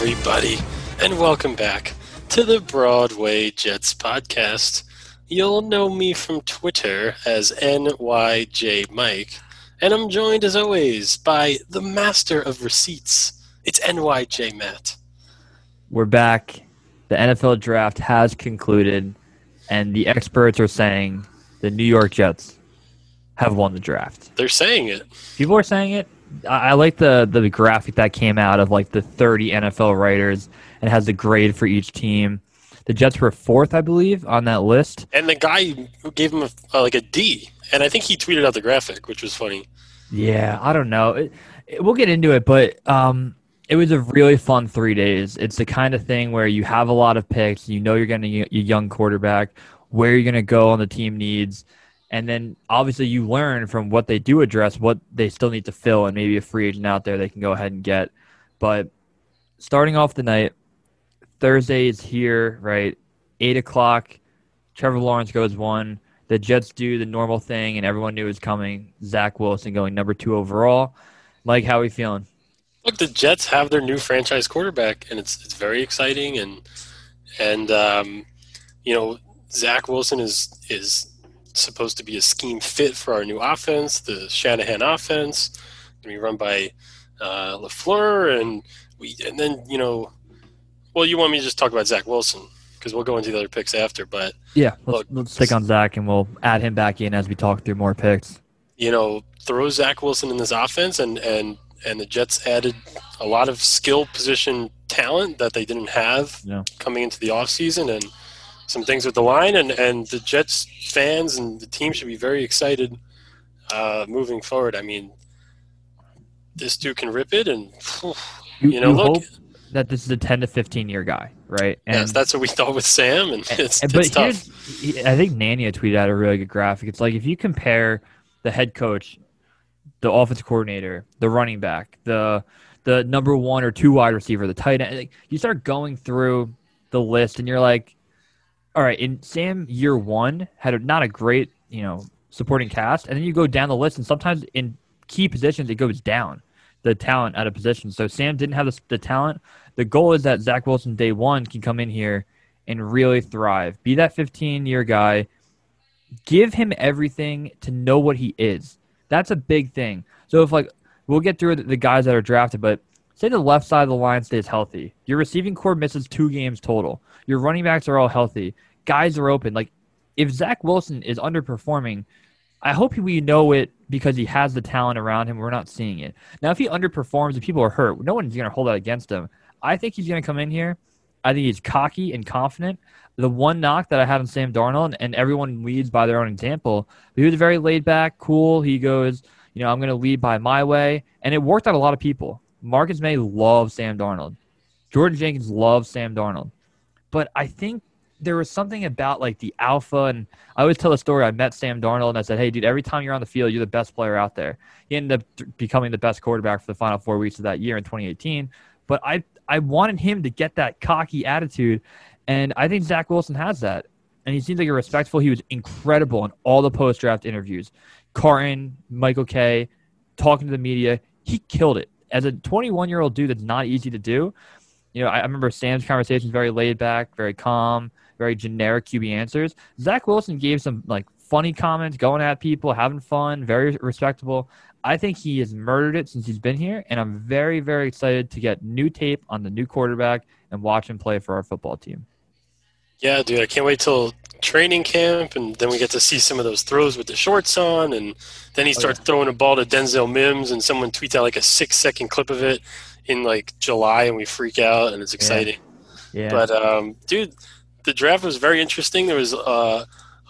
everybody, and welcome back to the Broadway Jets podcast. You'll know me from Twitter as NYJ Mike, and I'm joined as always by the master of receipts. It's NYJ Matt. We're back. The NFL draft has concluded, and the experts are saying the New York Jets have won the draft. They're saying it. People are saying it. I like the graphic that came out of like the 30 NFL writers and has the grade for each team. The Jets were fourth, I believe, on that list. And the guy gave him a D, and I think he tweeted out the graphic, which was funny. Yeah, I don't know. We'll get into it, but it was a really fun 3 days. It's the kind of thing where you have a lot of picks. You know you're getting a young quarterback, where you're going to go on the team needs. And then, obviously, you learn from what they do address, what they still need to fill, and maybe a free agent out there they can go ahead and get. But starting off the night, Thursday is here, right? 8 o'clock, Trevor Lawrence goes one. The Jets do the normal thing, and everyone knew it was coming. Zach Wilson going number 2 overall. Mike, how are we feeling? Look, the Jets have their new franchise quarterback, and it's very exciting. And you know, Zach Wilson is supposed to be a scheme fit for our new offense, the Shanahan offense, to be run by LaFleur, and then you want me to just talk about Zach Wilson because we'll go into the other picks after, but yeah, let's stick on Zach and we'll add him back in as we talk through more picks. You know, throw Zach Wilson in this offense, and the Jets added a lot of skill position talent that they didn't have coming into the offseason, and some things with the line, and the Jets fans and the team should be very excited moving forward. I mean, this dude can rip it, and you look, hope that this is a 10 to 15 year guy, right? And yes, that's what we thought with Sam, and it's tough. I think Nanny tweeted out a really good graphic. It's like if you compare the head coach, the offensive coordinator, the running back, the number 1 or 2 wide receiver, the tight end, like, you start going through the list, and you're like, all right, in Sam year one had not a great, supporting cast, and then you go down the list, and sometimes in key positions it goes down, the talent out of position. So Sam didn't have the talent. The goal is that Zach Wilson day one can come in here and really thrive, be that 15-year guy, give him everything to know what he is. That's a big thing. So if we'll get through the guys that are drafted, but say the left side of the line stays healthy. Your receiving core misses 2 games total. Your running backs are all healthy. Guys are open. Like, if Zach Wilson is underperforming, I hope we know it because he has the talent around him. We're not seeing it. Now, if he underperforms and people are hurt, no one's going to hold that against him. I think he's going to come in here. I think he's cocky and confident. The one knock that I had on Sam Darnold, and everyone leads by their own example, but he was very laid back, cool. He goes, I'm going to lead by my way. And it worked out a lot of people. Marcus May loves Sam Darnold. Jordan Jenkins loves Sam Darnold. But I think there was something about the alpha. And I always tell the story. I met Sam Darnold and I said, hey, dude, every time you're on the field, you're the best player out there. He ended up becoming the best quarterback for the final 4 weeks of that year in 2018. But I wanted him to get that cocky attitude. And I think Zach Wilson has that. And he seems like a respectful. He was incredible in all the post-draft interviews. Carton, Michael K, talking to the media. He killed it. As a 21-year-old dude, that's not easy to do. I remember Sam's conversations, very laid back, very calm, very generic QB answers. Zach Wilson gave some funny comments, going at people, having fun, very respectable. I think he has murdered it since he's been here, and I'm very, very excited to get new tape on the new quarterback and watch him play for our football team. Yeah, dude, I can't wait till training camp, and then we get to see some of those throws with the shorts on, and then he starts throwing a ball to Denzel Mims, and someone tweets out a 6-second clip of it in July, and we freak out, and it's exciting. Yeah. But dude, the draft was very interesting. There was a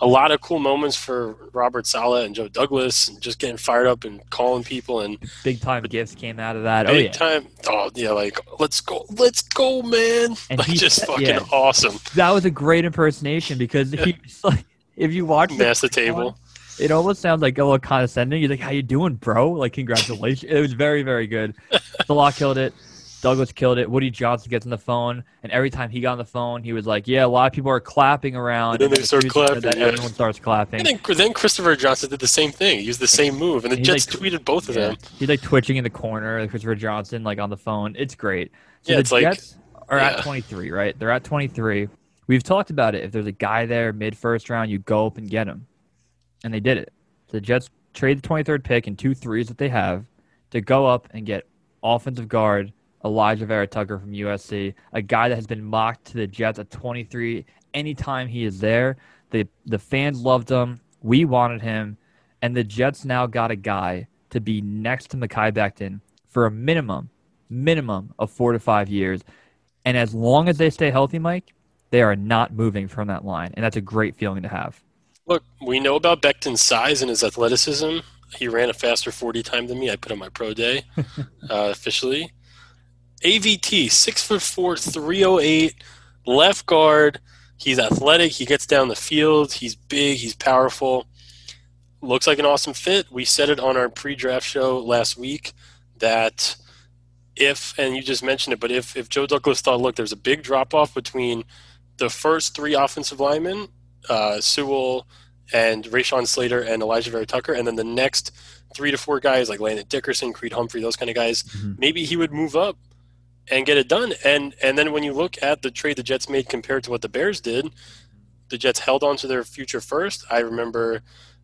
lot of cool moments for Robert Saleh and Joe Douglas, and just getting fired up and calling people, and big time gifts came out of that. Let's go, man! And just fucking awesome. That was a great impersonation because he's if you watch Mass the table, it almost sounds like a little condescending. You're like, "How you doing, bro?" Congratulations. It was very, very good. Salah killed it. Douglas killed it. Woody Johnson gets on the phone, and every time he got on the phone, he was like, yeah, a lot of people are clapping around. And then they start clapping. That yeah. Everyone starts clapping. And then Christopher Johnson did the same thing. He used the same move, and the Jets tweeted both of them. He's like twitching in the corner, Christopher Johnson like on the phone. It's great. So yeah, the Jets are at 23, right? They're at 23. We've talked about it. If there's a guy there mid-first round, you go up and get him. And they did it. The Jets trade the 23rd pick and 2 3s that they have to go up and get offensive guard Elijah Vera Tucker from USC, a guy that has been mocked to the Jets at 23 anytime he is there. The fans loved him. We wanted him. And the Jets now got a guy to be next to Mekhi Becton for a minimum of 4 to 5 years. And as long as they stay healthy, Mike, they are not moving from that line. And that's a great feeling to have. Look, we know about Becton's size and his athleticism. He ran a faster 40 time than me. I put on my pro day officially. AVT, 6'4", 308, left guard. He's athletic. He gets down the field. He's big. He's powerful. Looks like an awesome fit. We said it on our pre-draft show last week that if, and you just mentioned it, but if Joe Douglas thought, look, there's a big drop-off between – the first three offensive linemen, Sewell and Rashawn Slater and Elijah Vera Tucker, and then the next 3 to 4 guys like Landon Dickerson, Creed Humphrey, those kind of guys, maybe he would move up and get it done. And then when you look at the trade the Jets made compared to what the Bears did, the Jets held on to their future first. I remember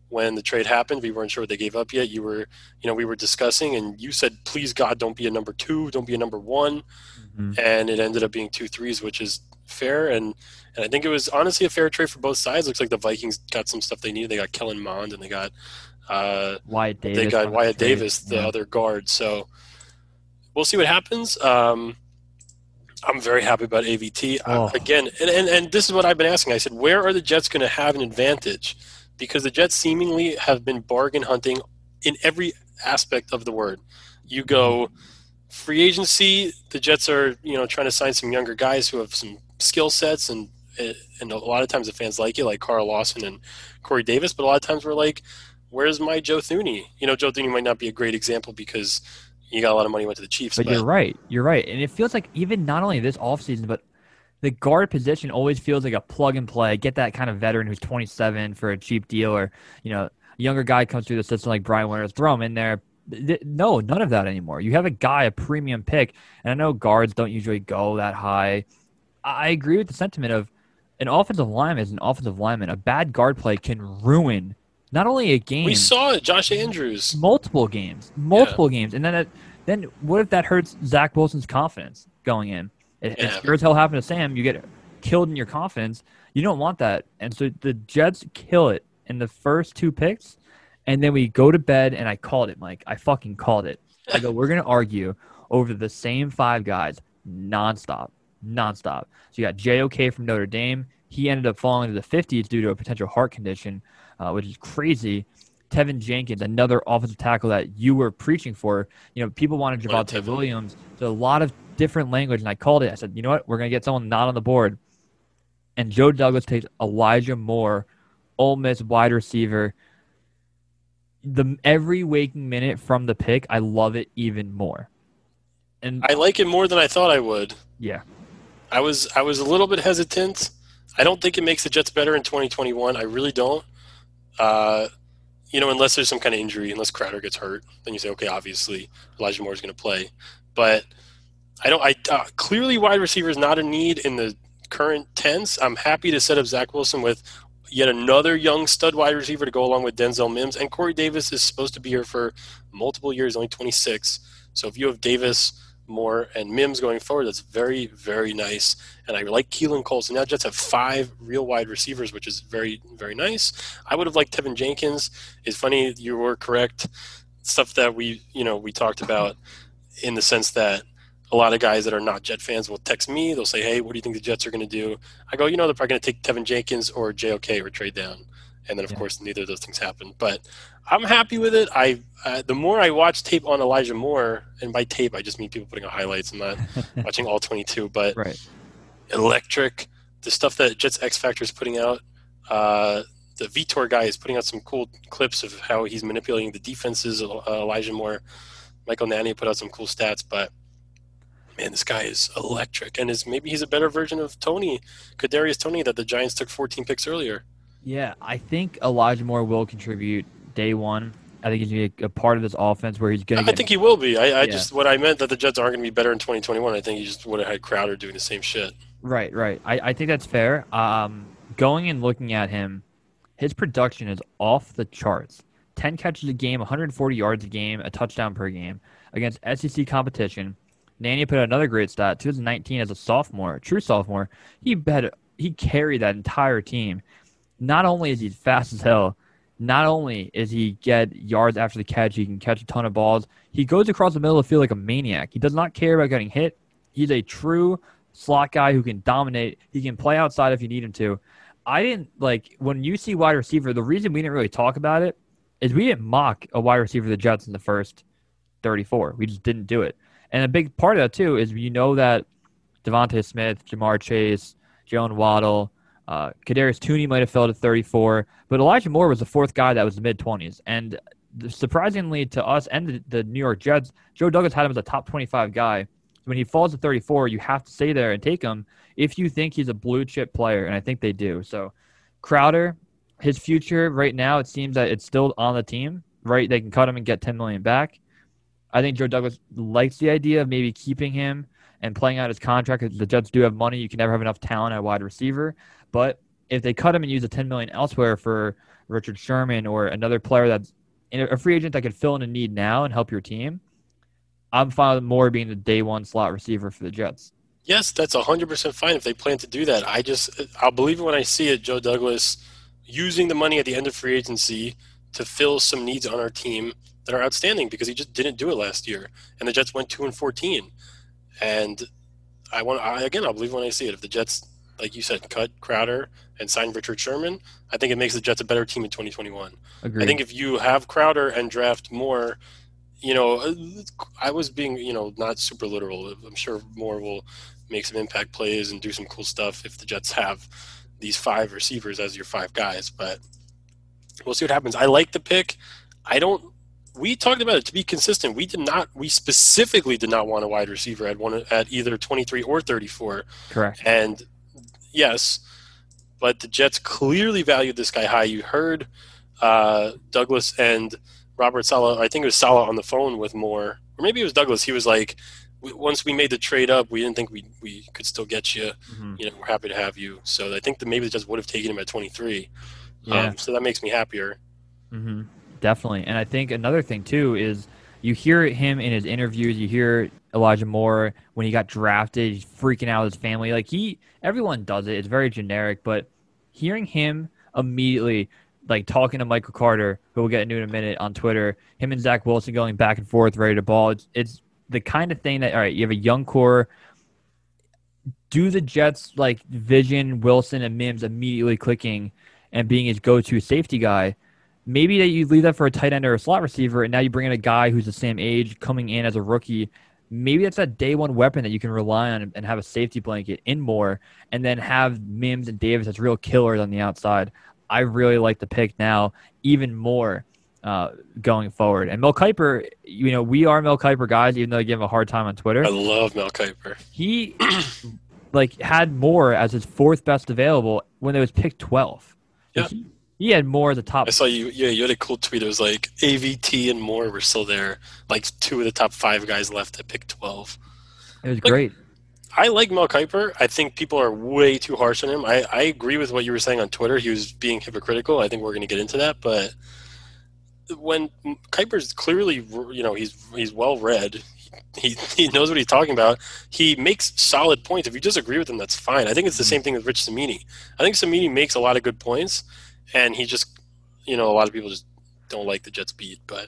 when the trade happened, we weren't sure what they gave up yet. We were discussing, and you said, please, God, don't be a number 2, don't be a number 1. And it ended up being 2 3s, which is fair, and I think it was honestly a fair trade for both sides. Looks like the Vikings got some stuff they needed. They got Kellen Mond, and they got Wyatt Davis. The other guard. So we'll see what happens. I'm very happy about AVT again, and this is what I've been asking. I said, where are the Jets going to have an advantage? Because the Jets seemingly have been bargain hunting in every aspect of the word. You go free agency. The Jets are trying to sign some younger guys who have some skill sets, and a lot of times the fans like it, like Carl Lawson and Corey Davis, but a lot of times we're like, where's my Joe Thuney? Joe Thuney might not be a great example because he got a lot of money went to the Chiefs. But you're right. And it feels like even not only this offseason, but the guard position always feels like a plug and play. Get that kind of veteran who's 27 for a cheap deal, or a younger guy comes through the system like Brian Winters, throw him in there. No, none of that anymore. You have a guy, a premium pick, and I know guards don't usually go that high. I agree with the sentiment of an offensive lineman is an offensive lineman. A bad guard play can ruin not only a game. We saw it, Josh Andrews. Multiple games. And then what if that hurts Zach Wilson's confidence going in? It sure as hell happened to Sam. You get killed in your confidence. You don't want that. And so the Jets kill it in the first 2 picks. And then we go to bed, and I called it, Mike. I fucking called it. I go, we're going to argue over the same 5 guys nonstop. So you got JOK from Notre Dame. He ended up falling to the 50s due to a potential heart condition, which is crazy. Tevin Jenkins, another offensive tackle that you were preaching for. People wanted Javonte Williams. So a lot of different language, and I called it. I said, you know what? We're going to get someone not on the board. And Joe Douglas takes Elijah Moore, Ole Miss wide receiver. Every waking minute from the pick, I love it even more. And I like it more than I thought I would. Yeah. I was a little bit hesitant. I don't think it makes the Jets better in 2021. I really don't. Unless there's some kind of injury, unless Crowder gets hurt, then you say, okay, obviously Elijah Moore is going to play. But clearly wide receiver is not a need in the current tense. I'm happy to set up Zach Wilson with yet another young stud wide receiver to go along with Denzel Mims. And Corey Davis is supposed to be here for multiple years, only 26. So if you have Davis, Moore, and Mims going forward, that's very, very nice. And I like Keelan Cole. So now Jets have 5 real wide receivers, which is very, very nice. I would have liked Tevin Jenkins. It's funny, you were correct. Stuff that we talked about in the sense that a lot of guys that are not Jet fans will text me. They'll say, hey, what do you think the Jets are going to do? I go, they're probably going to take Tevin Jenkins or JOK or trade down. And then, of course, neither of those things happen. But I'm happy with it. The more I watch tape on Elijah Moore, and by tape I just mean people putting on highlights and not watching all 22, but electric. The stuff that Jets X Factor is putting out, the Vitor guy is putting out some cool clips of how he's manipulating the defenses. Elijah Moore, Michael Nanny put out some cool stats, but man, this guy is electric, and is maybe he's a better version of Toney, Kadarius Toney, that the Giants took 14 picks earlier. Yeah, I think Elijah Moore will contribute day one. I think he's going to be a part of this offense where he's going to. I think he will be. I just what I meant that the Jets aren't going to be better in 2021. I think he just would have had Crowder doing the same shit. Right. I think that's fair. Going and looking at him, his production is off the charts. 10 catches a game, 140 yards a game, a touchdown per game against SEC competition. Nanny put out another great stat. 2019 as a sophomore, a true sophomore, he carried that entire team. Not only is he fast as hell, not only is he get yards after the catch, he can catch a ton of balls. He goes across the middle of the field like a maniac. He does not care about getting hit. He's a true slot guy who can dominate. He can play outside if you need him to. I didn't like when you see wide receiver. The reason we didn't really talk about it is we didn't mock a wide receiver the Jets in the first 34. We just didn't do it. And a big part of that too is you know that Devontae Smith, Jamar Chase, Jalen Waddle, Kadarius Toney might have fell to 34, but Elijah Moore was the fourth guy that was the mid-20s. And surprisingly to us and the New York Jets, Joe Douglas had him as a top 25 guy. So when he falls to 34, you have to stay there and take him if you think he's a blue-chip player, and I think they do. So Crowder, his future right now, it seems that it's still on the team, right? They can cut him and get $10 million back. I think Joe Douglas likes the idea of maybe keeping him and playing out his contract. The Jets do have money. You can never have enough talent at wide receiver. But if they cut him and use the $10 million elsewhere for Richard Sherman or another player that's a free agent that could fill in a need now and help your team, I'm fine with Moore being the day one slot receiver for the Jets. Yes, that's 100% fine if they plan to do that. I'll believe it when I see it, Joe Douglas using the money at the end of free agency to fill some needs on our team that are outstanding because he just didn't do it last year. And the Jets went 2-14. And I'll believe it when I see it. If the Jets, like you said, cut Crowder and sign Richard Sherman, I think it makes the Jets a better team in 2021. Agreed. I think if you have Crowder and draft Moore, you know, I was being, you know, not super literal. I'm sure Moore will make some impact plays and do some cool stuff if the Jets have these five receivers as your five guys, but we'll see what happens. I like the pick. We talked about it to be consistent. We specifically did not want a wide receiver at either 23 or 34. Correct. And yes, but the Jets clearly valued this guy high. You heard Douglas and Robert Saleh. I think it was Saleh on the phone with Moore, or maybe it was Douglas. He was like, once we made the trade up, we didn't think we could still get you. Mm-hmm. You know, we're happy to have you. So I think that maybe the Jets would have taken him at 23. Yeah. So that makes me happier. Mm-hmm. Definitely. And I think another thing too is you hear him in his interviews, you hear Elijah Moore when he got drafted, he's freaking out with his family. Like everyone does it. It's very generic, but hearing him immediately, like talking to Michael Carter, who we'll get into in a minute on Twitter, him and Zach Wilson going back and forth, ready to ball. It's the kind of thing that, all right, you have a young core. Do the Jets like vision Wilson and Mims immediately clicking and being his go-to safety guy? Maybe that you leave that for a tight end or a slot receiver, and now you bring in a guy who's the same age coming in as a rookie. Maybe that's that day one weapon that you can rely on and have a safety blanket in Moore, and then have Mims and Davis as real killers on the outside. I really like the pick now even more going forward. And Mel Kiper, you know, we are Mel Kiper guys, even though I give him a hard time on Twitter. I love Mel Kiper. He had Moore as his fourth best available when it was pick 12. Yeah. He had Moore at the top. I saw you. Yeah, you had a cool tweet. It was like AVT and Moore were still there. Like two of the top five guys left at pick 12. It was great. I like Mel Kiper. I think people are way too harsh on him. I agree with what you were saying on Twitter. He was being hypocritical. I think we're going to get into that. But when Kiper's clearly, you know, he's well read. He knows what he's talking about. He makes solid points. If you disagree with him, that's fine. I think it's the same thing with Rich Cimini. I think Cimini makes a lot of good points. And he just, you know, a lot of people just don't like the Jets beat, but.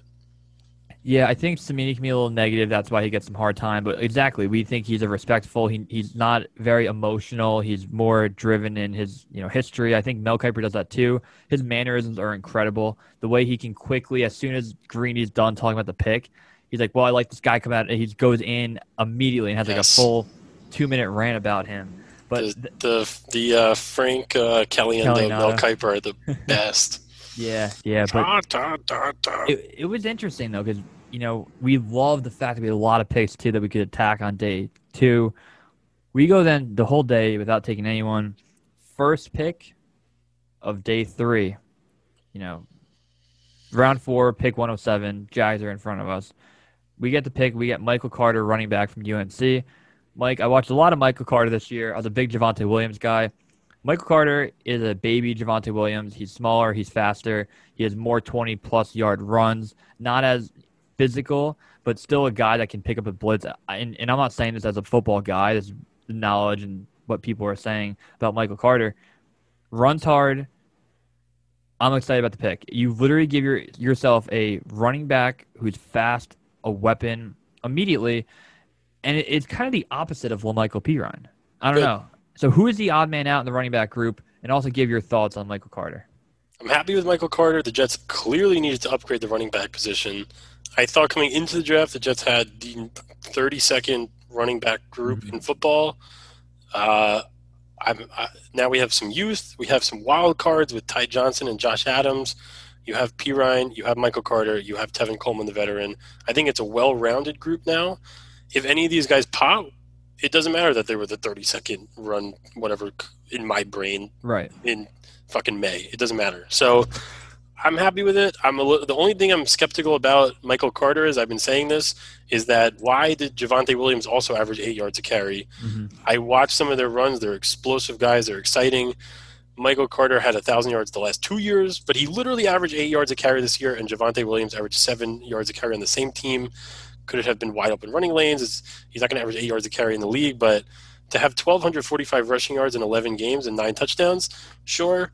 Yeah, I think Cimini can be a little negative. That's why he gets some hard time. But exactly, we think he's a respectful. He's not very emotional. He's more driven in his, you know, history. I think Mel Kiper does that too. His mannerisms are incredible. The way he can quickly, as soon as Greeny's done talking about the pick, he's like, well, I like this guy come out. And he goes in immediately and has like a full 2-minute rant about him. But the Frank Caliendo Mel Kiper are the best. yeah. But it was interesting though because you know we love the fact that we had a lot of picks too that we could attack on day 2. We go then the whole day without taking anyone. First pick of day 3, you know, round 4, pick 107. Jags are in front of us. We get the pick. We get Michael Carter, running back from UNC. Mike, I watched a lot of Michael Carter this year. I was a big Javonte Williams guy. Michael Carter is a baby Javonte Williams. He's smaller. He's faster. He has more 20-plus yard runs. Not as physical, but still a guy that can pick up a blitz. And I'm not saying this as a football guy. This is knowledge and what people are saying about Michael Carter. Runs hard. I'm excited about the pick. You literally give yourself a running back who's fast, a weapon immediately, and it's kind of the opposite of La'Mical Perine. I don't know. So who is the odd man out in the running back group? And also give your thoughts on Michael Carter. I'm happy with Michael Carter. The Jets clearly needed to upgrade the running back position. I thought coming into the draft, the Jets had the 32nd running back group in football. Now we have some youth. We have some wild cards with Ty Johnson and Josh Adams. You have Perine, you have Michael Carter, you have Tevin Coleman, the veteran. I think it's a well-rounded group now. If any of these guys pop, it doesn't matter that they were the 32nd run, whatever, in my brain, right? In fucking May. It doesn't matter. So I'm happy with it. The only thing I'm skeptical about Michael Carter is, I've been saying this, is that why did Javonte Williams also average 8 yards a carry? I watched some of their runs. They're explosive guys. They're exciting. Michael Carter had 1,000 yards the last 2 years, but he literally averaged 8 yards a carry this year, and Javonte Williams averaged 7 yards a carry on the same team. Could it have been wide open running lanes? He's not going to average 8 yards a carry in the league, but to have 1,245 rushing yards in 11 games and 9 touchdowns, sure,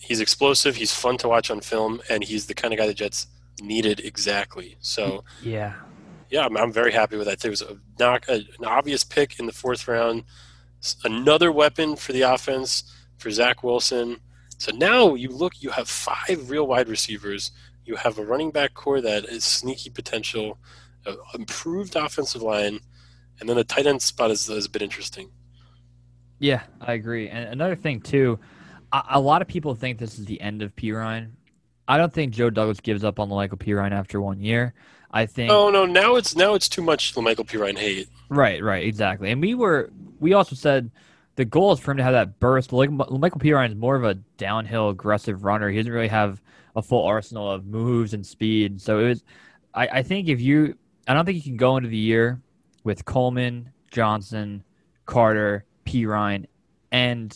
he's explosive, he's fun to watch on film, and he's the kind of guy the Jets needed exactly. So, yeah, I'm very happy with that. There was an obvious pick in the 4th round, another weapon for the offense, for Zach Wilson. So now you have 5 real wide receivers. You have a running back core that is sneaky potential, an improved offensive line, and then the tight end spot is a bit interesting. Yeah, I agree. And another thing, too, a lot of people think this is the end of Perine. I don't think Joe Douglas gives up on La'Mical Perine after 1 year. I think. Oh, no, now it's too much La'Mical Perine hate. Right, exactly. And we also said – the goal is for him to have that burst. Michael Perine is more of a downhill aggressive runner. He doesn't really have a full arsenal of moves and speed. So I don't think you can go into the year with Coleman, Johnson, Carter, Perine, and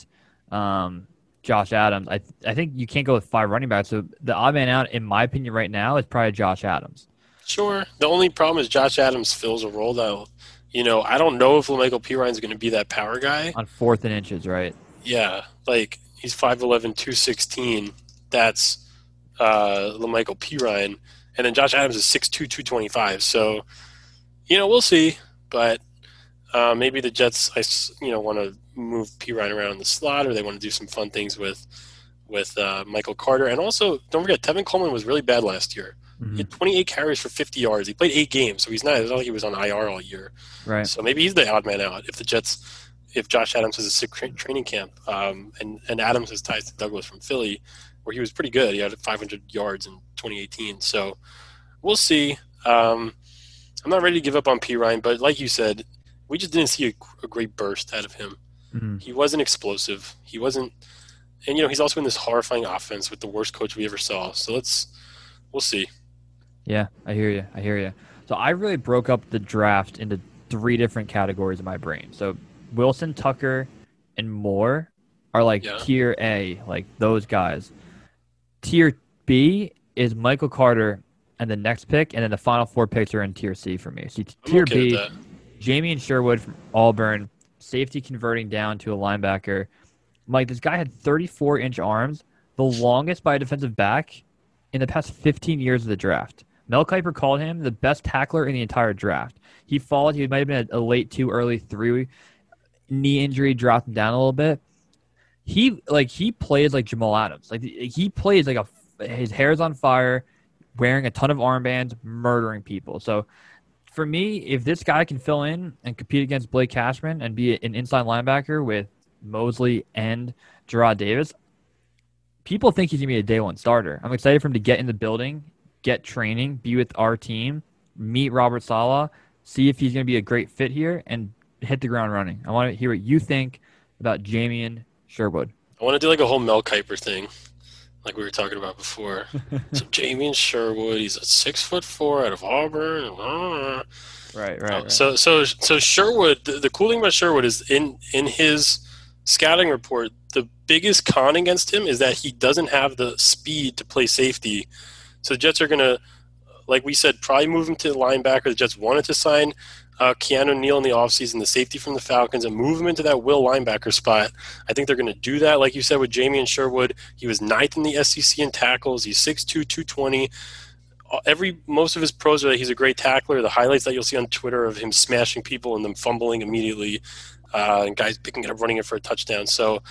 Josh Adams. I think you can't go with 5 running backs. So the odd man out, in my opinion, right now is probably Josh Adams. Sure. The only problem is Josh Adams fills a role that. You know, I don't know if La'Mical Perine is going to be that power guy. On 4th and inches, right? Yeah. Like, he's 5'11", 216. That's La'Mical Perine. And then Josh Adams is 6'2", 225. So, you know, we'll see. But maybe the Jets, want to move Perine around in the slot, or they want to do some fun things with Michael Carter. And also, don't forget, Tevin Coleman was really bad last year. He had 28 carries for 50 yards. He played 8 games, so it's not like he was on IR all year. Right. So maybe he's the odd man out if Josh Adams has a sick training camp, and Adams has ties to Douglas from Philly, where he was pretty good. He had 500 yards in 2018. So we'll see. I'm not ready to give up on Perine, but like you said, we just didn't see a great burst out of him. He wasn't explosive. He wasn't, and he's also in this horrifying offense with the worst coach we ever saw. So we'll see. Yeah, I hear you. So I really broke up the draft into 3 different categories in my brain. So Wilson, Tucker, and Moore are like tier A, like those guys. Tier B is Michael Carter and the next pick, and then the final 4 picks are in tier C for me. So tier B, Jamien Sherwood from Auburn, safety converting down to a linebacker. Mike, this guy had 34-inch arms, the longest by a defensive back in the past 15 years of the draft. Mel Kiper called him the best tackler in the entire draft. He followed. He might have been a late 2, early 3 knee injury, dropped him down a little bit. He plays like Jamal Adams. Like he plays like his hair's on fire, wearing a ton of armbands, murdering people. So for me, if this guy can fill in and compete against Blake Cashman and be an inside linebacker with Mosley and Gerard Davis, people think he's going to be a day 1 starter. I'm excited for him to get in the building, get training, be with our team, meet Robert Saleh, see if he's going to be a great fit here, and hit the ground running. I want to hear what you think about Jamien Sherwood. I want to do like a whole Mel Kiper thing, like we were talking about before. So Jamien Sherwood, he's a 6'4" out of Auburn. Right. So Sherwood, the cool thing about Sherwood is in his scouting report, the biggest con against him is that he doesn't have the speed to play safety. So the Jets are going to, like we said, probably move him to the linebacker. The Jets wanted to sign Keanu Neal in the offseason, the safety from the Falcons, and move him into that will linebacker spot. I think they're going to do that. Like you said with Jamien Sherwood, he was 9th in the SEC in tackles. He's 6'2", 220. Most of his pros are that he's a great tackler. The highlights that you'll see on Twitter of him smashing people and them fumbling immediately, and guys picking it up, running it for a touchdown. So,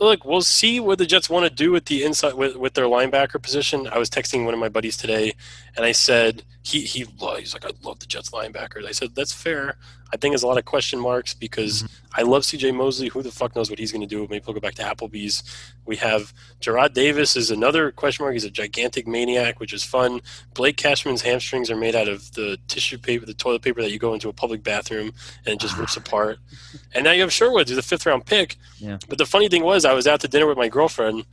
look, we'll see what the Jets want to do with the inside with their linebacker position. I was texting one of my buddies today, and I said he's like, I love the Jets linebackers. I said that's fair. I think there's a lot of question marks because I love C.J. Mosley. Who the fuck knows what he's going to do? Maybe he'll go back to Applebee's. We have Gerard Davis is another question mark. He's a gigantic maniac, which is fun. Blake Cashman's hamstrings are made out of the tissue paper, the toilet paper that you go into a public bathroom and it just rips apart. And now you have Sherwood, who's a 5th-round pick. Yeah. But the funny thing was, I was out to dinner with my girlfriend,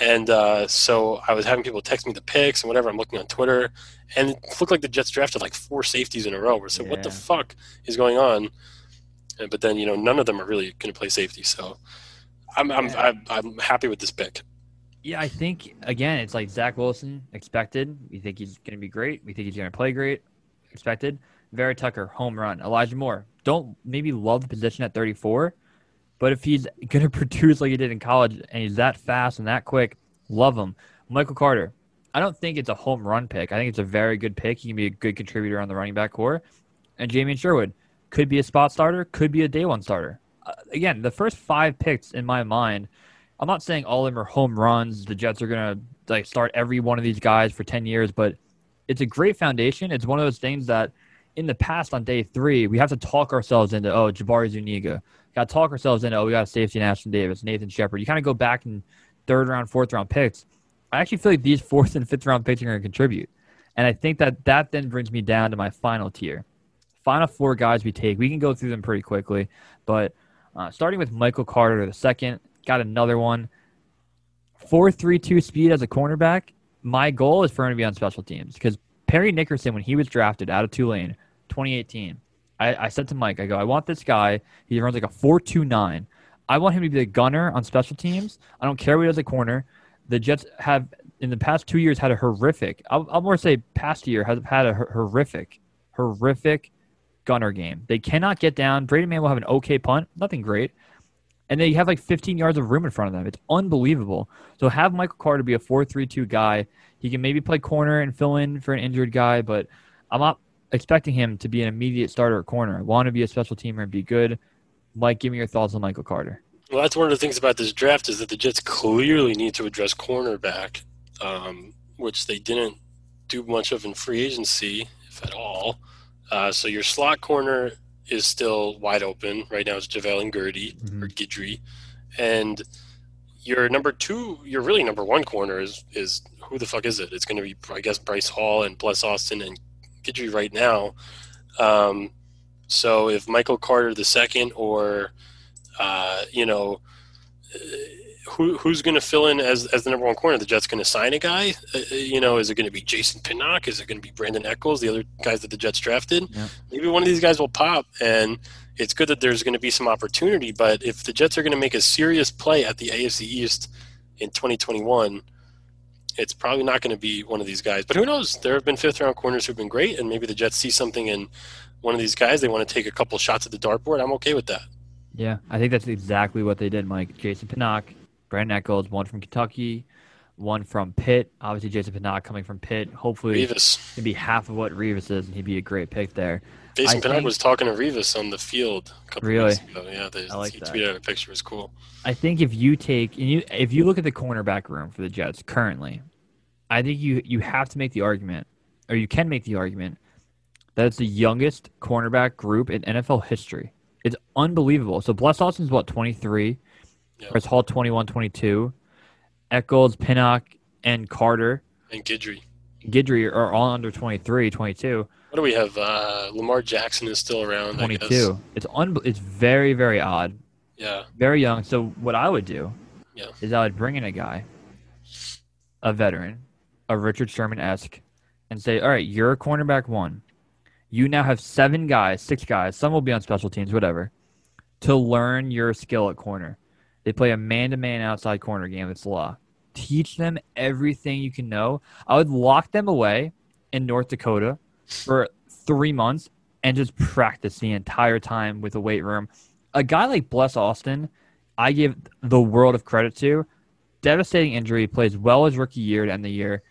and so I was having people text me the picks and whatever. I'm looking on Twitter, and it looked like the Jets drafted like 4 safeties in a row. So what the fuck is going on? But then, you know, none of them are really going to play safety. So I'm happy with this pick. Yeah, I think, again, it's like Zach Wilson, expected. We think he's going to be great. We think he's going to play great, expected. Vera Tucker, home run. Elijah Moore, don't maybe love the position at 34, but if he's going to produce like he did in college and he's that fast and that quick, love him. Michael Carter, I don't think it's a home run pick. I think it's a very good pick. He can be a good contributor on the running back core. And Jamien Sherwood could be a spot starter, could be a day one starter. Again, the first 5 picks in my mind, I'm not saying all of them are home runs. The Jets are going to like start every one of these guys for 10 years, but it's a great foundation. It's one of those things that in the past on day 3, we have to talk ourselves into, oh, Jabari Zuniga. Got to talk ourselves into, oh, we got a safety in Ashton Davis, Nathan Shepard. You kind of go back in 3rd round, 4th round picks. I actually feel like these 4th and 5th round picks are going to contribute. And I think that then brings me down to my final tier. Final 4 guys we take. We can go through them pretty quickly. But starting with Michael Carter, the second, got another one. 4.32 speed as a cornerback. My goal is for him to be on special teams because Perry Nickerson, when he was drafted out of Tulane, 2018, I said to Mike, I go, I want this guy. He runs like a 4.29. I want him to be the gunner on special teams. I don't care what he does at corner. The Jets have, in the past 2 years, had a horrific, I'll more say past year, has had a horrific gunner game. They cannot get down. Brady Mann will have an okay punt, nothing great. And they have like 15 yards of room in front of them. It's unbelievable. So have Michael Carter be a 4.32 guy. He can maybe play corner and fill in for an injured guy, but I'm not expecting him to be an immediate starter at corner. I want to be a special teamer and be good. Mike, give me your thoughts on Michael Carter. Well, that's one of the things about this draft is that the Jets clearly need to address cornerback, which they didn't do much of in free agency, if at all. So your slot corner is still wide open. Right now it's JaVale Guidry, or Guidry. And your number one corner is who the fuck is it? It's going to be, I guess, Bryce Hall and Bless Austin and Guidry right now. So if Michael Carter the second or who's going to fill in as the number one corner? The Jets going to sign a guy? Is it going to be Jason Pinnock? Is it going to be Brandon Echols, the other guys that the Jets drafted? Yeah. Maybe one of these guys will pop, and it's good that there's going to be some opportunity, but if the Jets are going to make a serious play at the AFC East in 2021, it's probably not going to be one of these guys. But who knows? There have been 5th-round corners who've been great, and maybe the Jets see something in one of these guys. They want to take a couple shots at the dartboard. I'm okay with that. Yeah, I think that's exactly what they did, Mike. Jason Pinnock, Brandon Echols, one from Kentucky, one from Pitt. Obviously, Jason Pinnock coming from Pitt. Hopefully, Revis can be half of what Revis is, and he'd be a great pick there. Jason Pinnock was talking to Revis on the field a couple of weeks ago. Yeah, he tweeted out a picture. It was cool. I think if you take if you look at the cornerback room for the Jets currently, I think you have to make the argument, or you can make the argument, that it's the youngest cornerback group in NFL history. It's unbelievable. So, Bless Austin's, 23? Yep. Chris Hall, 21, 22. Echols, Pinnock, and Carter. And Guidry. Guidry are all under 23, 22. What do we have? Lamar Jackson is still around. 22. I guess. It's very, very odd. Yeah. Very young. So what I would do is I would bring in a guy, a veteran, a Richard Sherman-esque, and say, all right, you're cornerback one. You now have six guys, some will be on special teams, whatever, to learn your skill at corner. They play a man-to-man outside corner game. It's law. Teach them everything you can know. I would lock them away in North Dakota for 3 months and just practice the entire time with a weight room. A guy like Bless Austin, I give the world of credit to. Devastating injury, plays well his rookie year to end the year,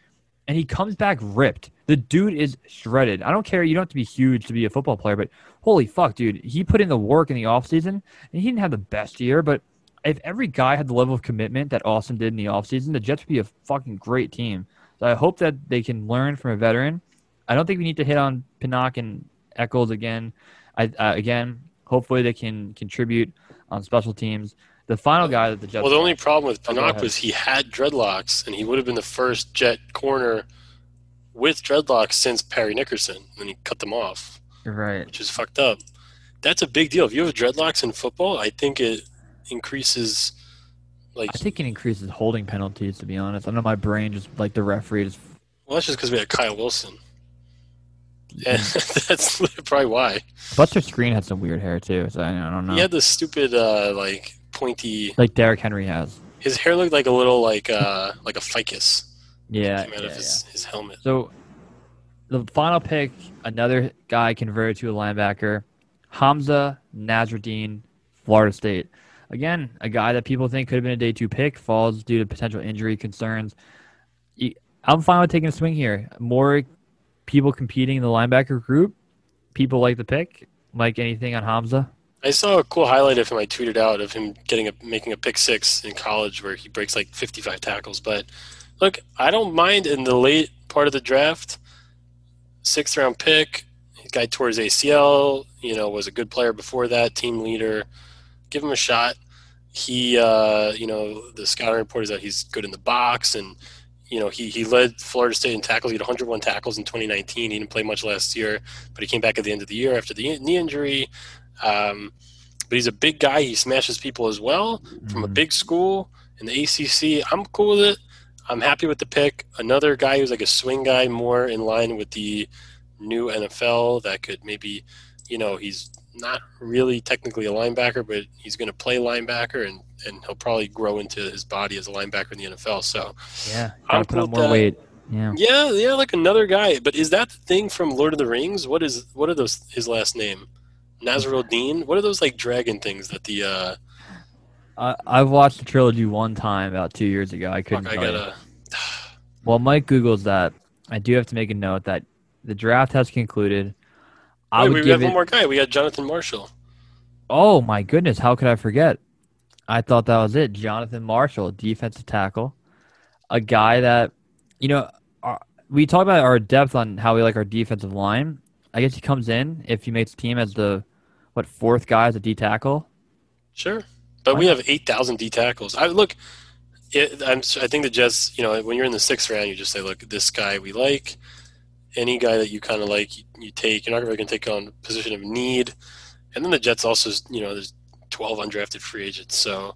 and he comes back ripped. The dude is shredded. I don't care. You don't have to be huge to be a football player, but holy fuck, dude. He put in the work in the offseason, and he didn't have the best year, but if every guy had the level of commitment that Austin did in the offseason, the Jets would be a fucking great team. So I hope that they can learn from a veteran. I don't think we need to hit on Pinnock and Eccles again. Hopefully they can contribute on special teams. The final guy that the Jets... Well, the only problem with Pinnock was he had dreadlocks, and he would have been the first Jet corner with dreadlocks since Perry Nickerson, and then he cut them off. Right. Which is fucked up. That's a big deal. If you have dreadlocks in football, I think it... increases holding penalties, to be honest. I know my brain just like the referee just... Well, that's just because we had Kyle Wilson. Yeah, that's probably why. Buster Screen had some weird hair too, so I don't know. He had this stupid like pointy, like Derrick Henry has. His hair looked like a little like a ficus. Yeah, came out of his helmet. So the final pick, another guy converted to a linebacker, Hamza Nasruddeen, Florida State. Again, a guy that people think could have been a day two pick, falls due to potential injury concerns. I'm fine with taking a swing here. More people competing in the linebacker group. People like the pick. Like anything on Hamza? I saw a cool highlight of him I tweeted out of him making a pick six in college where he breaks like 55 tackles. But look, I don't mind in the late part of the draft, 6th round pick. The guy tore his ACL, was a good player before that, team leader. Give him a shot. He, the scouting report is that he's good in the box, and he led Florida State in tackles. He had 101 tackles in 2019. He didn't play much last year, but he came back at the end of the year after the knee injury. But he's a big guy. He smashes people as well from a big school in the ACC. I'm cool with it. I'm happy with the pick. Another guy who's like a swing guy, more in line with the new NFL that could maybe, he's not really technically a linebacker, but he's going to play linebacker, and he'll probably grow into his body as a linebacker in the NFL. So yeah, I'm put on more weight. Yeah, like another guy. But is that the thing from Lord of the Rings? What are those? His last name, Nasruddeen. What are those like dragon things that the? I've watched the trilogy one time about 2 years ago. I couldn't. Well, Mike Googles that. I do have to make a note that the draft has concluded. We have one more guy. We got Jonathan Marshall. Oh, my goodness. How could I forget? I thought that was it. Jonathan Marshall, defensive tackle. A guy that, we talk about our depth on how we like our defensive line. I guess he comes in, if he makes the team, as the, fourth guy as a D-tackle? Sure. But we have 8,000 D-tackles. I think the Jets, when you're in the 6th round, you just say, look, this guy we like. Any guy that you kind of like, you take. You're not really going to take on a position of need. And then the Jets also, there's 12 undrafted free agents. So,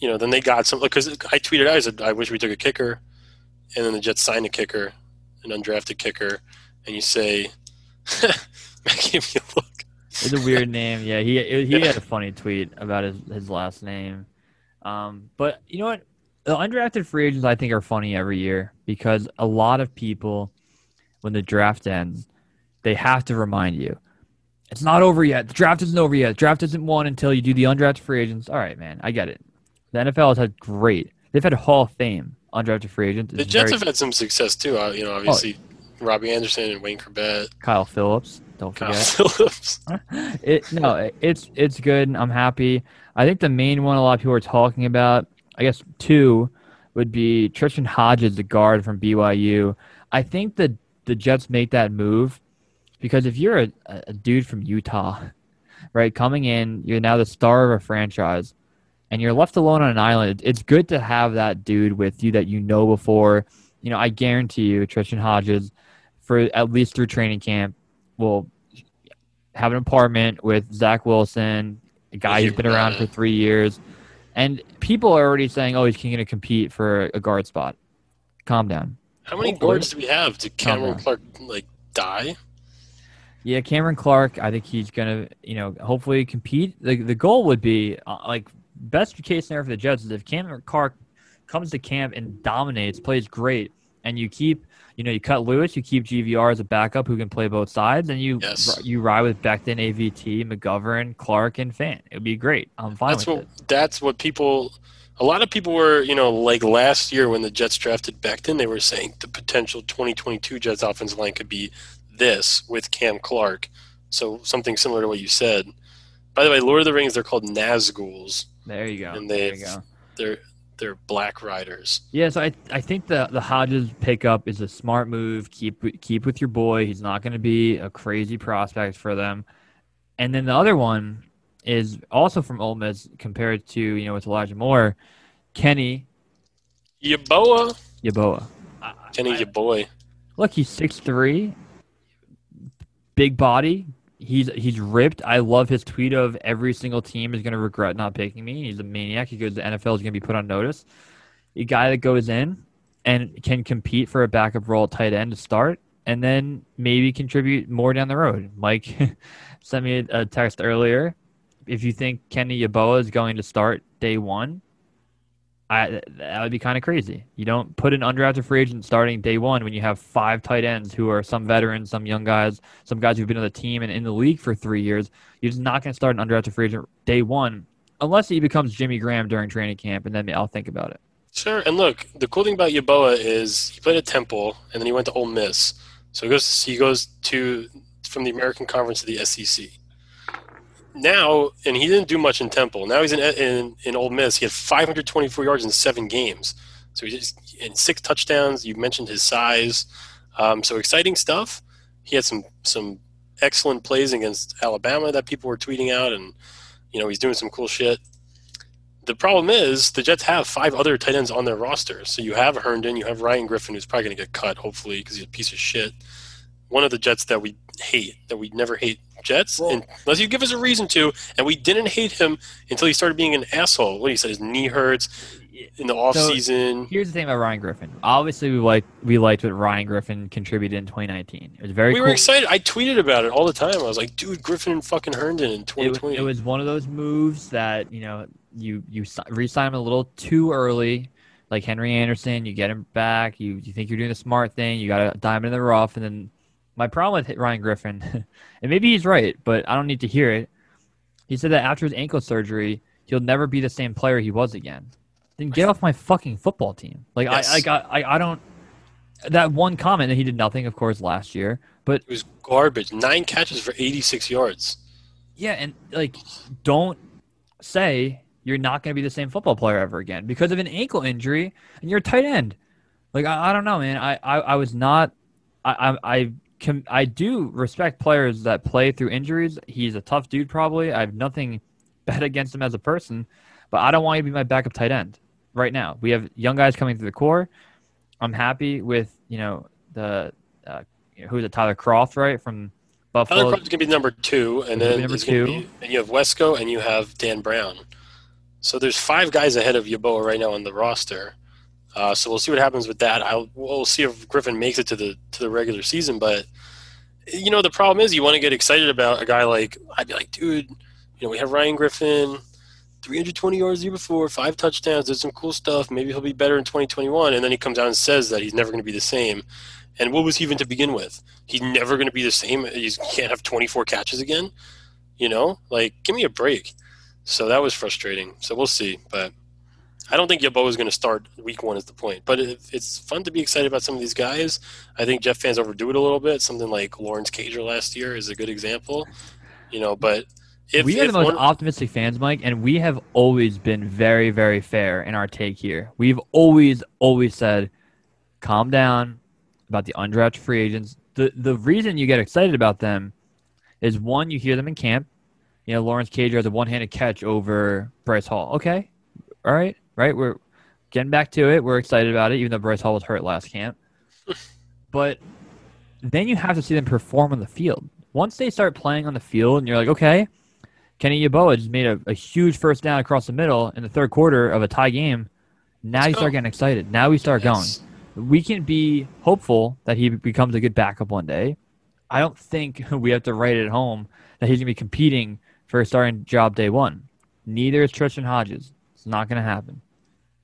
then they got some. Because I tweeted out, I said, I wish we took a kicker. And then the Jets signed a kicker, an undrafted kicker. And you say, that gave me a look. It's a weird name. Yeah, he had a funny tweet about his last name. But you know what? The undrafted free agents, I think, are funny every year because a lot of people – when the draft ends, they have to remind you. It's not over yet. The draft isn't over yet. The draft isn't won until you do the undrafted free agents. All right, man. I get it. The NFL has had great. They've had a Hall of Fame undrafted free agents. The Jets have had some success, too. Obviously, Robbie Anderson and Wayne Corbett. Kyle Phillips. Don't forget. Kyle Phillips. It's good, and I'm happy. I think the main one a lot of people are talking about, I guess two, would be Tristan Hodges, the guard from BYU. I think the Jets make that move because if you're a dude from Utah, right, coming in, you're now the star of a franchise and you're left alone on an island. It's good to have that dude with you that before. I guarantee you Tristan Hodges, for at least through training camp, will have an apartment with Zach Wilson, a guy who's been around for 3 years. And people are already saying, oh, he's going to compete for a guard spot. Calm down. How many guards do we have? Did Cameron Clark, die? Yeah, Cameron Clark, I think he's going to, hopefully compete. The goal would be, best case scenario for the Jets is if Cameron Clark comes to camp and dominates, plays great, and you keep, you cut Lewis, you keep GVR as a backup who can play both sides, and you ride with Becton, AVT, McGovern, Clark, and Fan. It would be great. I'm fine with it. That's what people – a lot of people were, last year when the Jets drafted Becton, they were saying the potential 2022 Jets offensive line could be this with Cam Clark. So something similar to what you said. By the way, Lord of the Rings, they're called Nazguls. There you go. And they're black riders. Yeah, so I think the Hodges pickup is a smart move. Keep with your boy. He's not going to be a crazy prospect for them. And then the other one is also from Ole Miss compared to, with Elijah Moore, Kenny Yeboah. Kenny Yeboah. Look, he's 6'3", big body. He's ripped. I love his tweet of every single team is going to regret not picking me. He's a maniac. He goes, the NFL is going to be put on notice. A guy that goes in and can compete for a backup role at tight end to start and then maybe contribute more down the road. Mike sent me a text earlier. If you think Kenny Yeboah is going to start day one, that would be kind of crazy. You don't put an undrafted free agent starting day one when you have 5 tight ends who are some veterans, some young guys, some guys who've been on the team and in the league for 3 years. You're just not going to start an undrafted free agent day one unless he becomes Jimmy Graham during training camp, and then I'll think about it. Sure, and look, the cool thing about Yeboah is he played at Temple, and then he went to Ole Miss. So he goes from the American Conference to the SEC. Now, and he didn't do much in Temple. Now he's in Ole Miss. He had 524 yards in 7 games. So he's in 6 touchdowns. You mentioned his size. So exciting stuff. He had some excellent plays against Alabama that people were tweeting out, and he's doing some cool shit. The problem is the Jets have 5 other tight ends on their roster. So you have Herndon, you have Ryan Griffin, who's probably going to get cut, hopefully, because he's a piece of shit. One of the Jets that we hate, that we never hate Jets, and unless you give us a reason to, and we didn't hate him until he started being an asshole. What he said, his knee hurts in the offseason. So here's the thing about Ryan Griffin. Obviously, we liked what Ryan Griffin contributed in 2019. It was very cool. We were excited. I tweeted about it all the time. I was like, dude, Griffin and fucking Herndon in 2020. It was one of those moves that, you re-sign him a little too early. Like Henry Anderson, you get him back. You think you're doing the smart thing. You got a diamond in the rough, and then my problem with Ryan Griffin, and maybe he's right, but I don't need to hear it. He said that after his ankle surgery, he'll never be the same player he was again. Then get off my fucking football team. I don't. That one comment that he did nothing, of course, last year, but it was garbage. 9 catches for 86 yards. Yeah, and don't say you're not going to be the same football player ever again because of an ankle injury, and you're a tight end. I don't know, man. I was not. I do respect players that play through injuries. He's a tough dude, probably. I have nothing bad against him as a person, but I don't want you to be my backup tight end right now. We have young guys coming through the core. I'm happy with, who's it, Tyler Kroft, right, from Buffalo. Tyler Kroft's going to be number 2, and then and you have Wesco, and you have Dan Brown. So there's 5 guys ahead of Yeboah right now on the roster. So we'll see what happens with that. We'll see if Griffin makes it to the regular season. But, the problem is you want to get excited about a guy like – I'd be like, dude, we have Ryan Griffin, 320 yards the year before, 5 touchdowns, did some cool stuff. Maybe he'll be better in 2021. And then he comes out and says that he's never going to be the same. And what was he even to begin with? He's never going to be the same. He can't have 24 catches again. Give me a break. So that was frustrating. So we'll see. But – I don't think Yeboah is going to start week one is the point. But it's fun to be excited about some of these guys. I think Jeff fans overdo it a little bit. Something like Lawrence Cager last year is a good example. But we are the most optimistic fans, Mike, and we have always been very, very fair in our take here. We've always said, calm down about the undrafted free agents. The reason you get excited about them is, one, you hear them in camp. Lawrence Cager has a one-handed catch over Bryce Hall. Okay, all right. Right, we're getting back to it. We're excited about it, even though Bryce Hall was hurt last camp. But then you have to see them perform on the field. once they start playing on the field and you're like, okay, Kenny Yeboah just made a huge first down across the middle in the third quarter of a tie game. Now you start getting excited. Now we start going. We can be hopeful that he becomes a good backup one day. I don't think we have to write it home that he's going to be competing for a starting job day one. Neither is Tristan Hodges. It's not going to happen.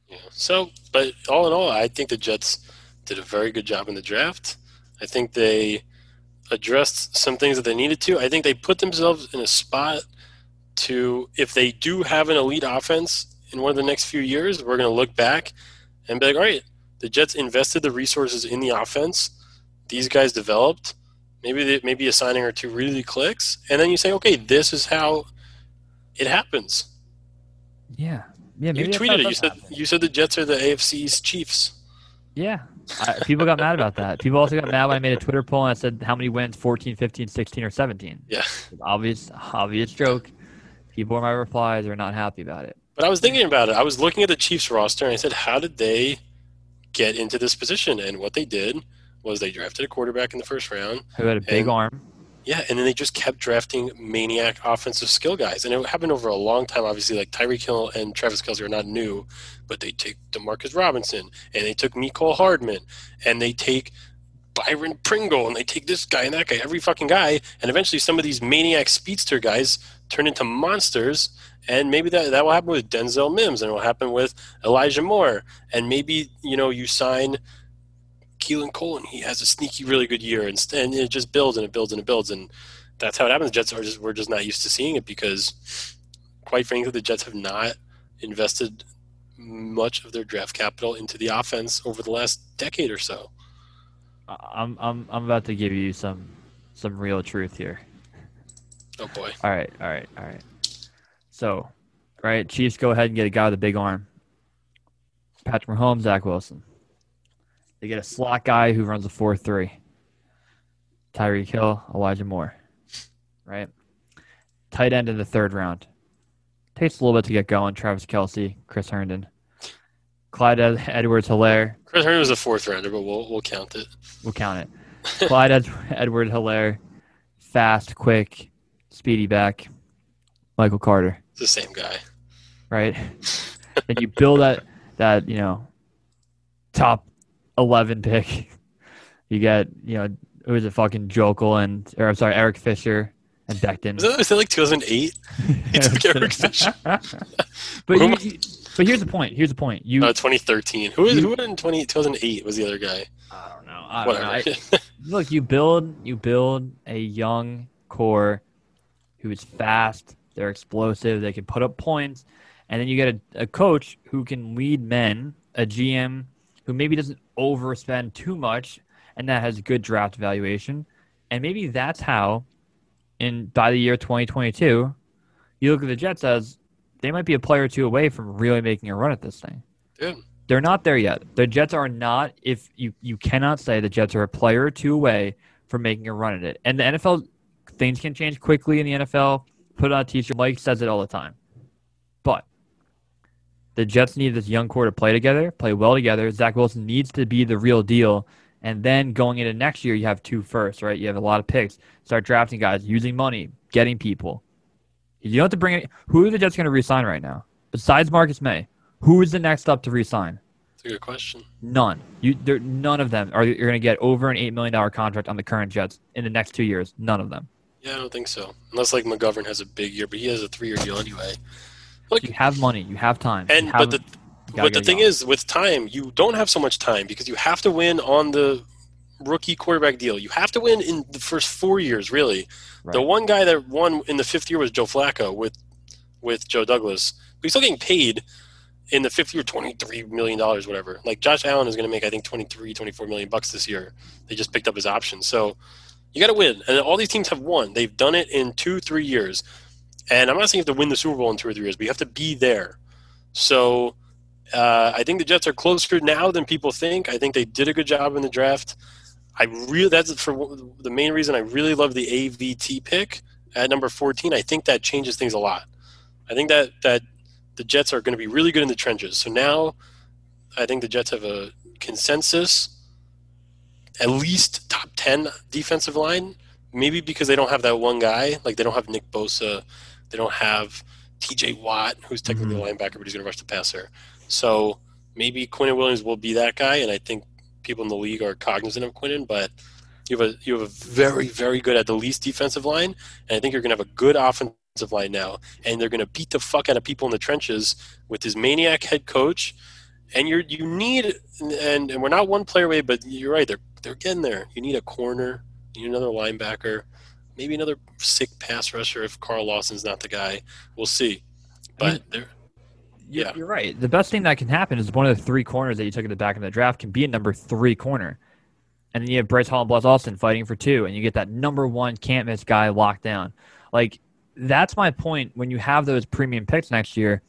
Yeah. So, but all in all, I think the Jets did a very good job in the draft. I think they addressed some things that they needed to. I think they put themselves in a spot to, if they do have an elite offense in one of the next few years, we're going to look back and be like, all right, the Jets invested the resources in the offense. These guys developed. Maybe a signing or two really clicks. And then you say, okay, this is how it happens. Yeah. Yeah. Maybe you tweeted it. You said the Jets are the AFC's Chiefs. Yeah. People got mad about that. People also got mad when I made a Twitter poll and I said how many wins, 14, 15, 16, or 17. Yeah. Obvious joke. People in my replies are not happy about it. But I was thinking about it. I was looking at the Chiefs roster and I said, how did they get into this position? And what they did was they drafted a quarterback in the first round. Who had a big arm. Yeah, and then they just kept drafting maniac offensive skill guys. And it happened over a long time, obviously. Like Tyreek Hill and Travis Kelce are not new, but they take DeMarcus Robinson, and they took Mecole Hardman, and they take Byron Pringle, and they take this guy and that guy, every fucking guy. And eventually some of these maniac speedster guys turn into monsters, and maybe that will happen with Denzel Mims, and it will happen with Elijah Moore. And maybe, you sign – Keelan Cole, and he has a sneaky, really good year, and it just builds and it builds and it builds, and that's how it happens. The Jets we're just not used to seeing it because, quite frankly, the Jets have not invested much of their draft capital into the offense over the last decade or so. I'm about to give you some real truth here. Oh boy! All right. So, right, Chiefs go ahead and get a guy with a big arm. Patrick Mahomes, Zach Wilson. They get a slot guy who runs a 4-3. Tyreek Hill, Elijah Moore. Right? Tight end in the third round. Takes a little bit to get going. Travis Kelce, Chris Herndon. Clyde Edwards-Hilaire. Chris Herndon was a fourth rounder, but we'll count it. We'll count it. Clyde Edwards-Hilaire. Fast, quick, speedy back. Michael Carter. It's the same guy. Right? And you build that top 11 pick. You get, it was a fucking Jokel or Eric Fisher and Becton. Is that like 2008? He took Eric Fisher. But here's the point. 2013. Who in 2008 was the other guy? I don't know. Look, you build a young core who is fast, they're explosive, they can put up points, and then you get a coach who can lead men, a GM who maybe doesn't overspend too much, and that has good draft valuation. And maybe that's how, by the year 2022, you look at the Jets as they might be a player or two away from really making a run at this thing. Yeah. They're not there yet. The Jets are not, if you cannot say the Jets are a player or two away from making a run at it. And the NFL, things can change quickly in the NFL. Put on a t-shirt. Mike says it all the time. But the Jets need this young core to play well together. Zach Wilson needs to be the real deal. And then going into next year, you have two firsts, right? You have a lot of picks. Start drafting guys, using money, getting people. You don't have to bring it. Who are the Jets going to re-sign right now? Besides Marcus May, who is the next up to re-sign? That's a good question. None. None of them are going to get over an $8 million contract on the current Jets in the next 2 years. None of them. Yeah, I don't think so. Unless like McGovern has a big year, but he has a 3-year deal anyway. Look, you have money, you have time. But the thing is, with time, you don't have so much time because you have to win on the rookie quarterback deal. You have to win in the first 4 years, really. Right. The one guy that won in the fifth year was Joe Flacco with Joe Douglas. But he's still getting paid in the fifth year $23 million, whatever. Like Josh Allen is going to make, I think, $23-24 million bucks this year. They just picked up his option. So you got to win. And all these teams have won. They've done it in 2-3 years. And I'm not saying you have to win the Super Bowl in 2 or 3 years, but you have to be there. So I think the Jets are closer now than people think. I think they did a good job in the draft. That's for the main reason I really love the AVT pick at number 14. I think that changes things a lot. I think that the Jets are going to be really good in the trenches. So now I think the Jets have a consensus, at least top 10 defensive line, maybe because they don't have that one guy. Like, they don't have Nick Bosa. They don't have T.J. Watt, who's technically a linebacker, but he's going to rush the passer. So maybe Quinnen Williams will be that guy, and I think people in the league are cognizant of Quinnen, but you have a very, very good at the least defensive line, and I think you're going to have a good offensive line now, and they're going to beat the fuck out of people in the trenches with this maniac head coach. And you need, and we're not one player away, but you're right, they're getting there. You need a corner, you need another linebacker, maybe another sick pass rusher if Carl Lawson's not the guy. We'll see. But you're right. The best thing that can happen is one of the three corners that you took at the back of the draft can be a number three corner. And then you have Bryce Hall and Bless Austin fighting for two, and you get that number one can't miss guy locked down. Like, that's my point. When you have those premium picks next year,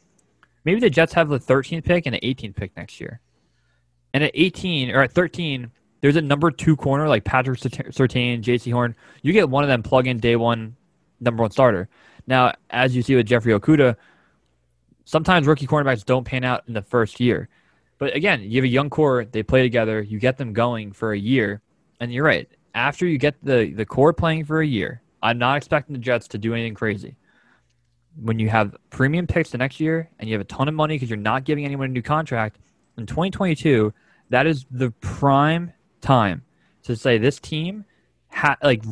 maybe the Jets have the 13th pick and the 18th pick next year. And at 18 or at 13, there's a number two corner like Patrick Surtain, J.C. Horn. You get one of them plug in day one, number one starter. Now, as you see with Jeffrey Okudah, sometimes rookie cornerbacks don't pan out in the first year. But again, you have a young core, they play together, you get them going for a year, and you're right. After you get the core playing for a year, I'm not expecting the Jets to do anything crazy. When you have premium picks the next year and you have a ton of money because you're not giving anyone a new contract, in 2022, that is the prime time to say this team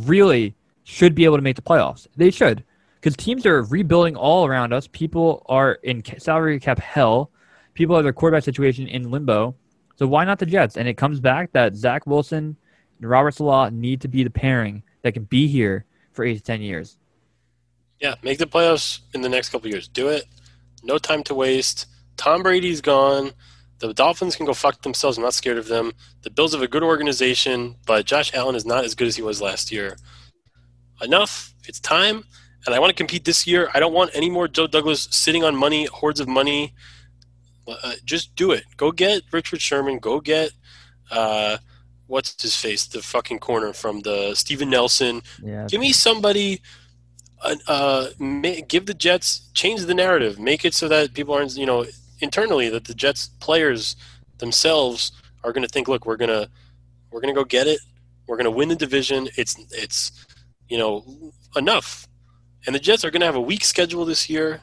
really should be able to make the playoffs. They should, because teams are rebuilding all around us. People are in salary cap hell. People have their quarterback situation in limbo. So why not the Jets? And it comes back that Zach Wilson and Robert Salah need to be the pairing that can be here for 8 to 10 years. Yeah, make the playoffs in the next couple of years. Do it. No time to waste. Tom Brady's gone. The Dolphins can go fuck themselves. I'm not scared of them. The Bills have a good organization, but Josh Allen is not as good as he was last year. Enough. It's time. And I want to compete this year. I don't want any more Joe Douglas sitting on money, hordes of money. Just do it. Go get Richard Sherman. Go get what's his face, the fucking corner from the Steven Nelson. Yeah, give me somebody. Give the Jets, change the narrative, make it so that people aren't, internally, that the Jets players themselves are going to think, look, we're gonna go get it, we're gonna win the division. It's enough. And the Jets are gonna have a weak schedule this year.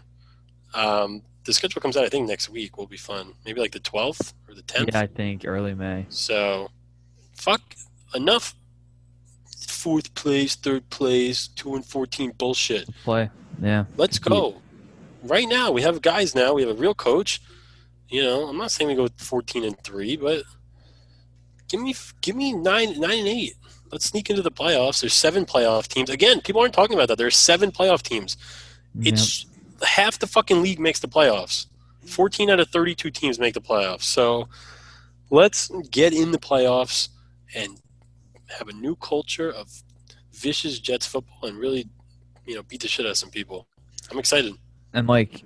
The schedule comes out, I think, next week. Will be fun. Maybe like the 12th or the 10th. Yeah, I think early May. So, fuck, enough. 4th place, 3rd place, 2-14 bullshit. Play, yeah. Let's go. Right now, we have guys. Now we have a real coach. I'm not saying we go 14-3, but give me 9-8. Let's sneak into the playoffs. There's 7 playoff teams. Again, people aren't talking about that. There's 7 playoff teams. It's half the fucking league makes the playoffs. 14 out of 32 teams make the playoffs. So let's get in the playoffs and have a new culture of vicious Jets football and really, beat the shit out of some people. I'm excited. And Mike,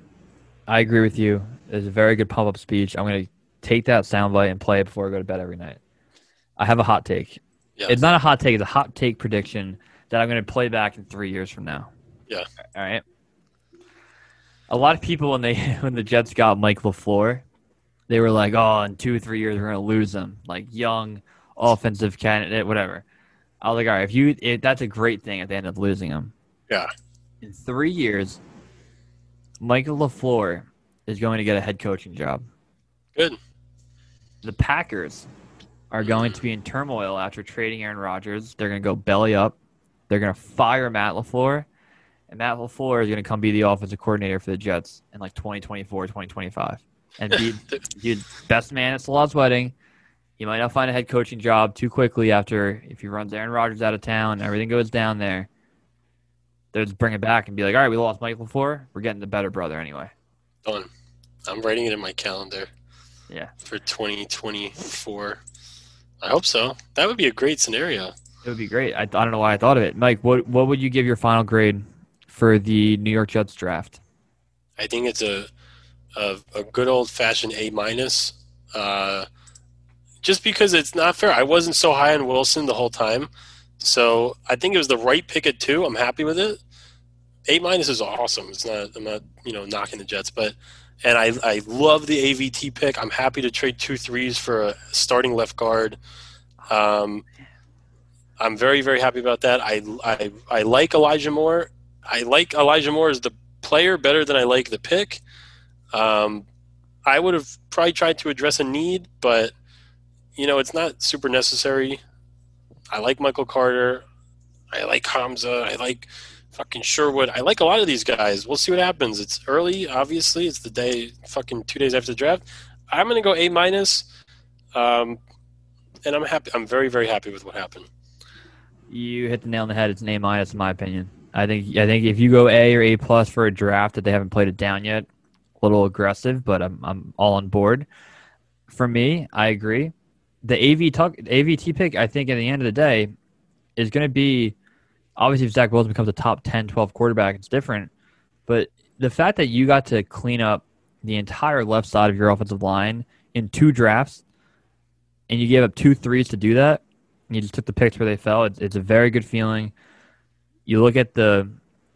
I agree with you. It was a very good pop-up speech. I'm going to take that soundbite and play it before I go to bed every night. I have a hot take. Yeah. It's not a hot take. It's a hot take prediction that I'm going to play back in 3 years from now. Yeah. All right. A lot of people when the Jets got Mike LaFleur, they were like, oh, in 2 or 3 years, we're going to lose him. Like, young offensive candidate, whatever. I was like, all right, if that's a great thing if they end up losing him. Yeah. In 3 years, Michael LaFleur is going to get a head coaching job. Good. The Packers are going to be in turmoil after trading Aaron Rodgers. They're going to go belly up. They're going to fire Matt LaFleur. And Matt LaFleur is going to come be the offensive coordinator for the Jets in like 2024, 2025. And be the best man at Salah's wedding. He might not find a head coaching job too quickly after, if he runs Aaron Rodgers out of town, everything goes down there. They'll just bring it back and be like, all right, we lost Michael LaFleur. We're getting the better brother anyway. Done. I'm writing it in my calendar. Yeah. For 2024. I hope so. That would be a great scenario. It would be great. I don't know why I thought of it. Mike, what would you give your final grade for the New York Jets draft? I think it's a good old-fashioned A-minus. Just because it's not fair. I wasn't so high on Wilson the whole time. So I think it was the right pick at 2. I'm happy with it. A- is awesome. It's not, I'm not, knocking the Jets, but I love the AVT pick. I'm happy to trade 2 3s for a starting left guard. I'm very, very happy about that. I like Elijah Moore. I like Elijah Moore as the player better than I like the pick. I would have probably tried to address a need, but, you know, it's not super necessary. I like Michael Carter. I like Hamza. I like fucking Sherwood. I like a lot of these guys. We'll see what happens. It's early, obviously. It's the day, fucking 2 days after the draft. I'm going to go A-, and I'm happy. I'm very, very happy with what happened. You hit the nail on the head. It's an A- in my opinion. I think if you go A or A+ for a draft that they haven't played it down yet, a little aggressive, but I'm all on board. For me, I agree. The AVT pick, I think, at the end of the day, is going to be obviously if Zach Wilson becomes a top 10, 12 quarterback, it's different. But the fact that you got to clean up the entire left side of your offensive line in two drafts, and you gave up 2 3s to do that, and you just took the picks where they fell, it's a very good feeling. You look at the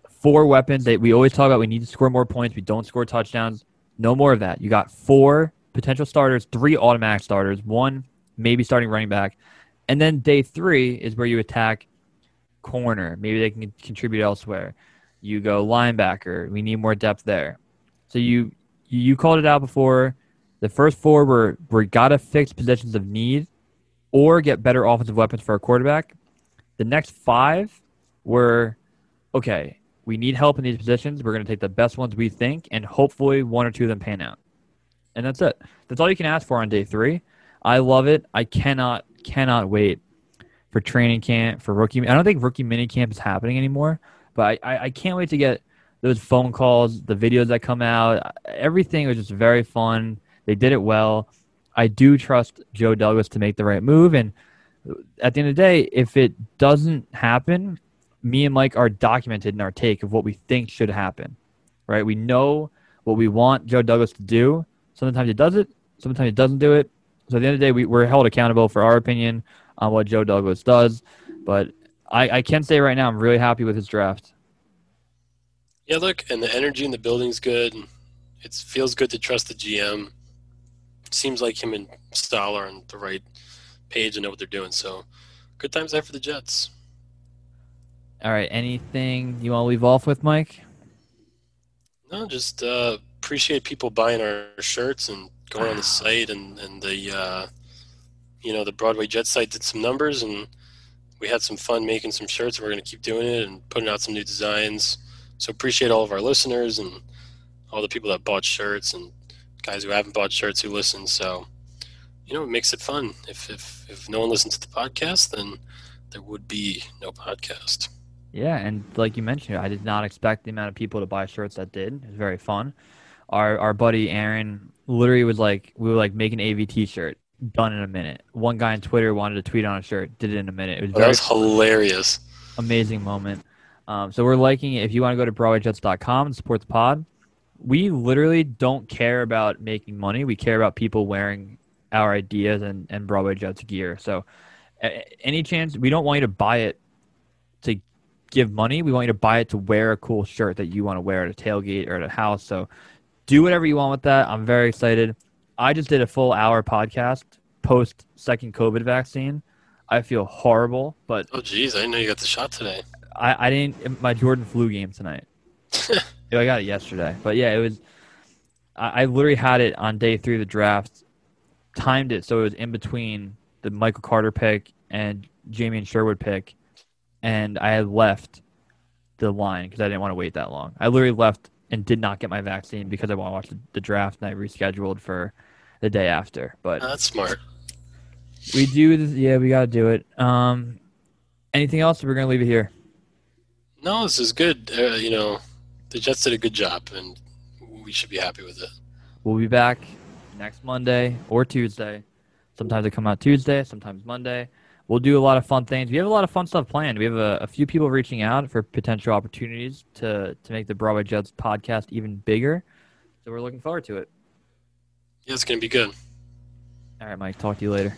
four weapons that we always talk about. We need to score more points. We don't score touchdowns. No more of that. You got four potential starters, three automatic starters, one maybe starting running back. And then day three is where you attack corner. Maybe they can contribute elsewhere. You go linebacker. We need more depth there. So you called it out before. The first four were got to fix positions of need or get better offensive weapons for our quarterback. The next five were, okay, we need help in these positions. We're going to take the best ones we think, and hopefully one or two of them pan out. And that's it. That's all you can ask for on day three. I love it. I cannot wait for training camp, for rookie. I don't think rookie mini camp is happening anymore, but I can't wait to get those phone calls, the videos that come out. Everything was just very fun. They did it well. I do trust Joe Douglas to make the right move. And at the end of the day, if it doesn't happen, me and Mike are documented in our take of what we think should happen, right? We know what we want Joe Douglas to do. Sometimes he does it. Sometimes he doesn't do it. So at the end of the day, we're held accountable for our opinion on what Joe Douglas does. But I can say right now I'm really happy with his draft. Yeah, look, and the energy in the building's good. It feels good to trust the GM. It seems like him and Stahl are on the right page and know what they're doing. So good times there for the Jets. All right, anything you want to leave off with, Mike? No, just appreciate people buying our shirts and going on the site and the you know, the Broadway Jet site did some numbers and we had some fun making some shirts. We're going to keep doing it and putting out some new designs. So appreciate all of our listeners and all the people that bought shirts and guys who haven't bought shirts who listen. So, you know, it makes it fun. If no one listens to the podcast, then there would be no podcast. Yeah, and like you mentioned, I did not expect the amount of people to buy shirts that did. It was very fun. Our buddy Aaron literally was like, we were like, make an AVT shirt. Done in a minute. One guy on Twitter wanted to tweet on a shirt. Did it in a minute. It was that was hilarious. Amazing moment. So we're liking it. If you want to go to BroadwayJets.com and support the pod, we literally don't care about making money. We care about people wearing our ideas and Broadway Jets gear. So any chance, we don't want you to buy it to give money. We want you to buy it to wear a cool shirt that you want to wear at a tailgate or at a house. So do whatever you want with that. I'm very excited. I just did a full hour podcast post second COVID vaccine. I feel horrible, but oh geez, I didn't know you got the shot today. I didn't. My Jordan flu game tonight. I got it yesterday, but yeah, it was. I literally had it on day three of the draft, timed it so it was in between the Michael Carter pick and Jamien Sherwood pick, and I had left the line because I didn't want to wait that long. I literally left and did not get my vaccine because I want to watch the draft, and I rescheduled for the day after. But that's smart. We do this, yeah, we got to do it. Anything else? We're going to leave it here. No, this is good. You know, the Jets did a good job, and we should be happy with it. We'll be back next Monday or Tuesday. Sometimes they come out Tuesday, sometimes Monday. We'll do a lot of fun things. We have a lot of fun stuff planned. We have a few people reaching out for potential opportunities to make the Broadway Jets podcast even bigger. So we're looking forward to it. Yeah, it's going to be good. All right, Mike. Talk to you later.